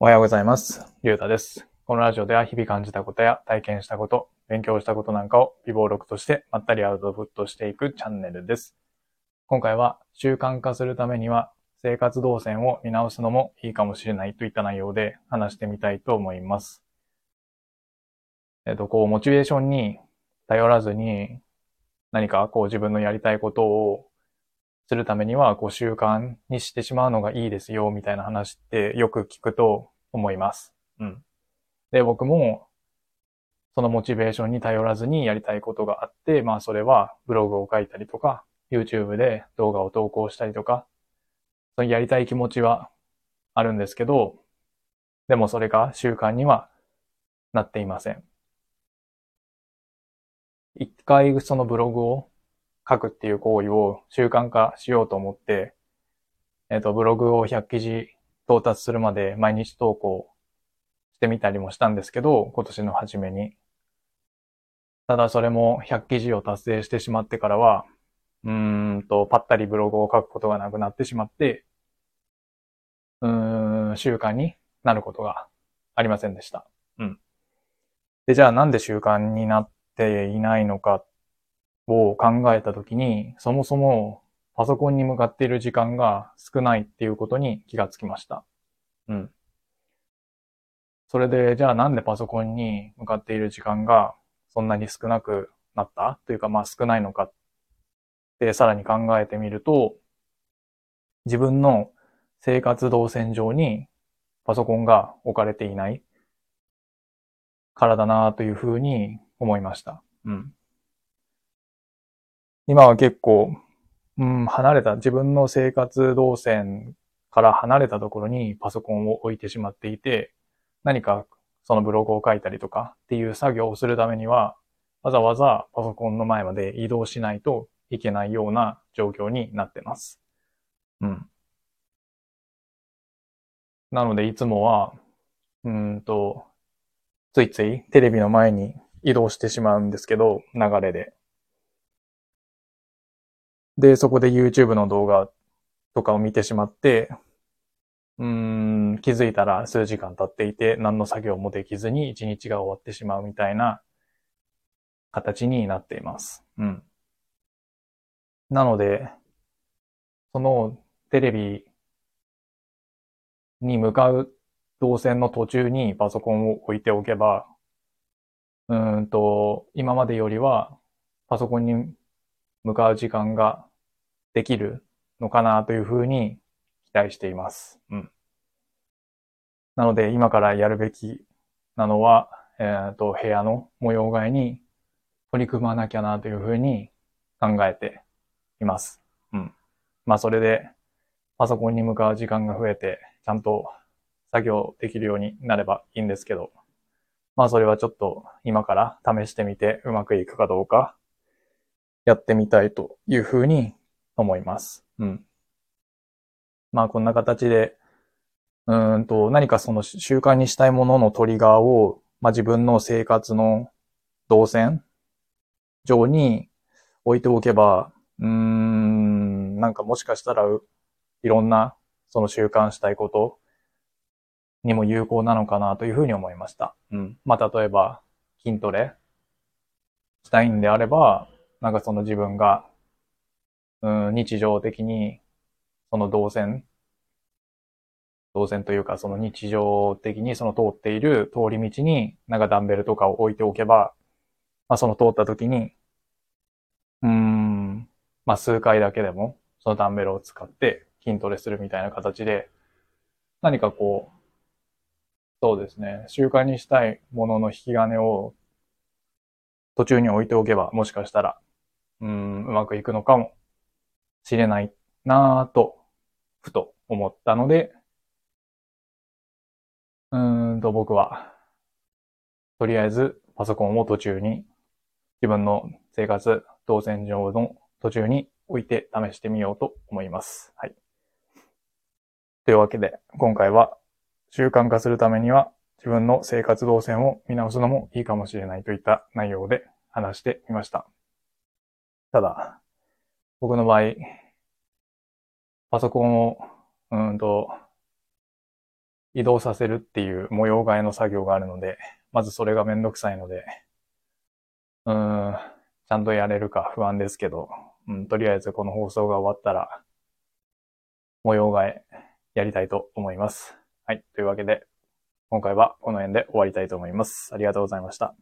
おはようございます。りゅうたです。このラジオでは日々感じたことや体験したこと、勉強したことなんかを微暴録としてまったりアウトプットしていくチャンネルです。今回は習慣化するためには生活動線を見直すのもいいかもしれないといった内容で話してみたいと思います。モチベーションに頼らずに何か自分のやりたいことをするためには習慣にしてしまうのがいいですよみたいな話ってよく聞くと思います。うん。で、僕もそのモチベーションに頼らずにやりたいことがあって、それはブログを書いたりとか、YouTube で動画を投稿したりとか、そのやりたい気持ちはあるんですけど、でもそれが習慣にはなっていません。一回そのブログを書くっていう行為を習慣化しようと思って、ブログを100記事到達するまで毎日投稿してみたりもしたんですけど、今年の初めに。ただそれも100記事を達成してしまってからは、ぱったりブログを書くことがなくなってしまって、習慣になることがありませんでした。うん。で、じゃあなんで習慣になっていないのかを考えたときに、そもそもパソコンに向かっている時間が少ないっていうことに気がつきました。うん。それで、じゃあなんでパソコンに向かっている時間がそんなに少なくなったというか、少ないのかってさらに考えてみると、自分の生活動線上にパソコンが置かれていないからだなというふうに思いました。うん。今は結構、自分の生活動線から離れたところにパソコンを置いてしまっていて、何かそのブログを書いたりとかっていう作業をするためには、わざわざパソコンの前まで移動しないといけないような状況になってます。うん。なのでいつもは、ついついテレビの前に移動してしまうんですけど、流れで。で、そこで YouTube の動画とかを見てしまって、気づいたら数時間経っていて、何の作業もできずに一日が終わってしまうみたいな形になっています。うん。なので、そのテレビに向かう動線の途中にパソコンを置いておけば、今までよりはパソコンに向かう時間ができるのかなというふうに期待しています。うん。なので今からやるべきなのは、部屋の模様替えに取り組まなきゃなというふうに考えています。うん。それでパソコンに向かう時間が増えてちゃんと作業できるようになればいいんですけど、それはちょっと今から試してみてうまくいくかどうかやってみたいというふうに思います。うん。こんな形で、何かその習慣にしたいもののトリガーを、自分の生活の動線上に置いておけば、もしかしたらいろんなその習慣したいことにも有効なのかなというふうに思いました。うん。例えば筋トレしたいんであれば、その自分が、日常的に、その動線というか、その日常的にその通っている通り道に、ダンベルとかを置いておけば、その通った時に、数回だけでも、そのダンベルを使って筋トレするみたいな形で、何かそうですね、習慣にしたいものの引き金を途中に置いておけば、もしかしたら、うまくいくのかもしれないなぁと、ふと思ったので、僕は、とりあえずパソコンを途中に、自分の生活動線上の途中に置いて試してみようと思います。はい。というわけで、今回は習慣化するためには、自分の生活動線を見直すのもいいかもしれないといった内容で話してみました。ただ、僕の場合、パソコンを、移動させるっていう模様替えの作業があるので、まずそれがめんどくさいので、ちゃんとやれるか不安ですけど、とりあえずこの放送が終わったら、模様替えやりたいと思います。はい。というわけで、今回はこの辺で終わりたいと思います。ありがとうございました。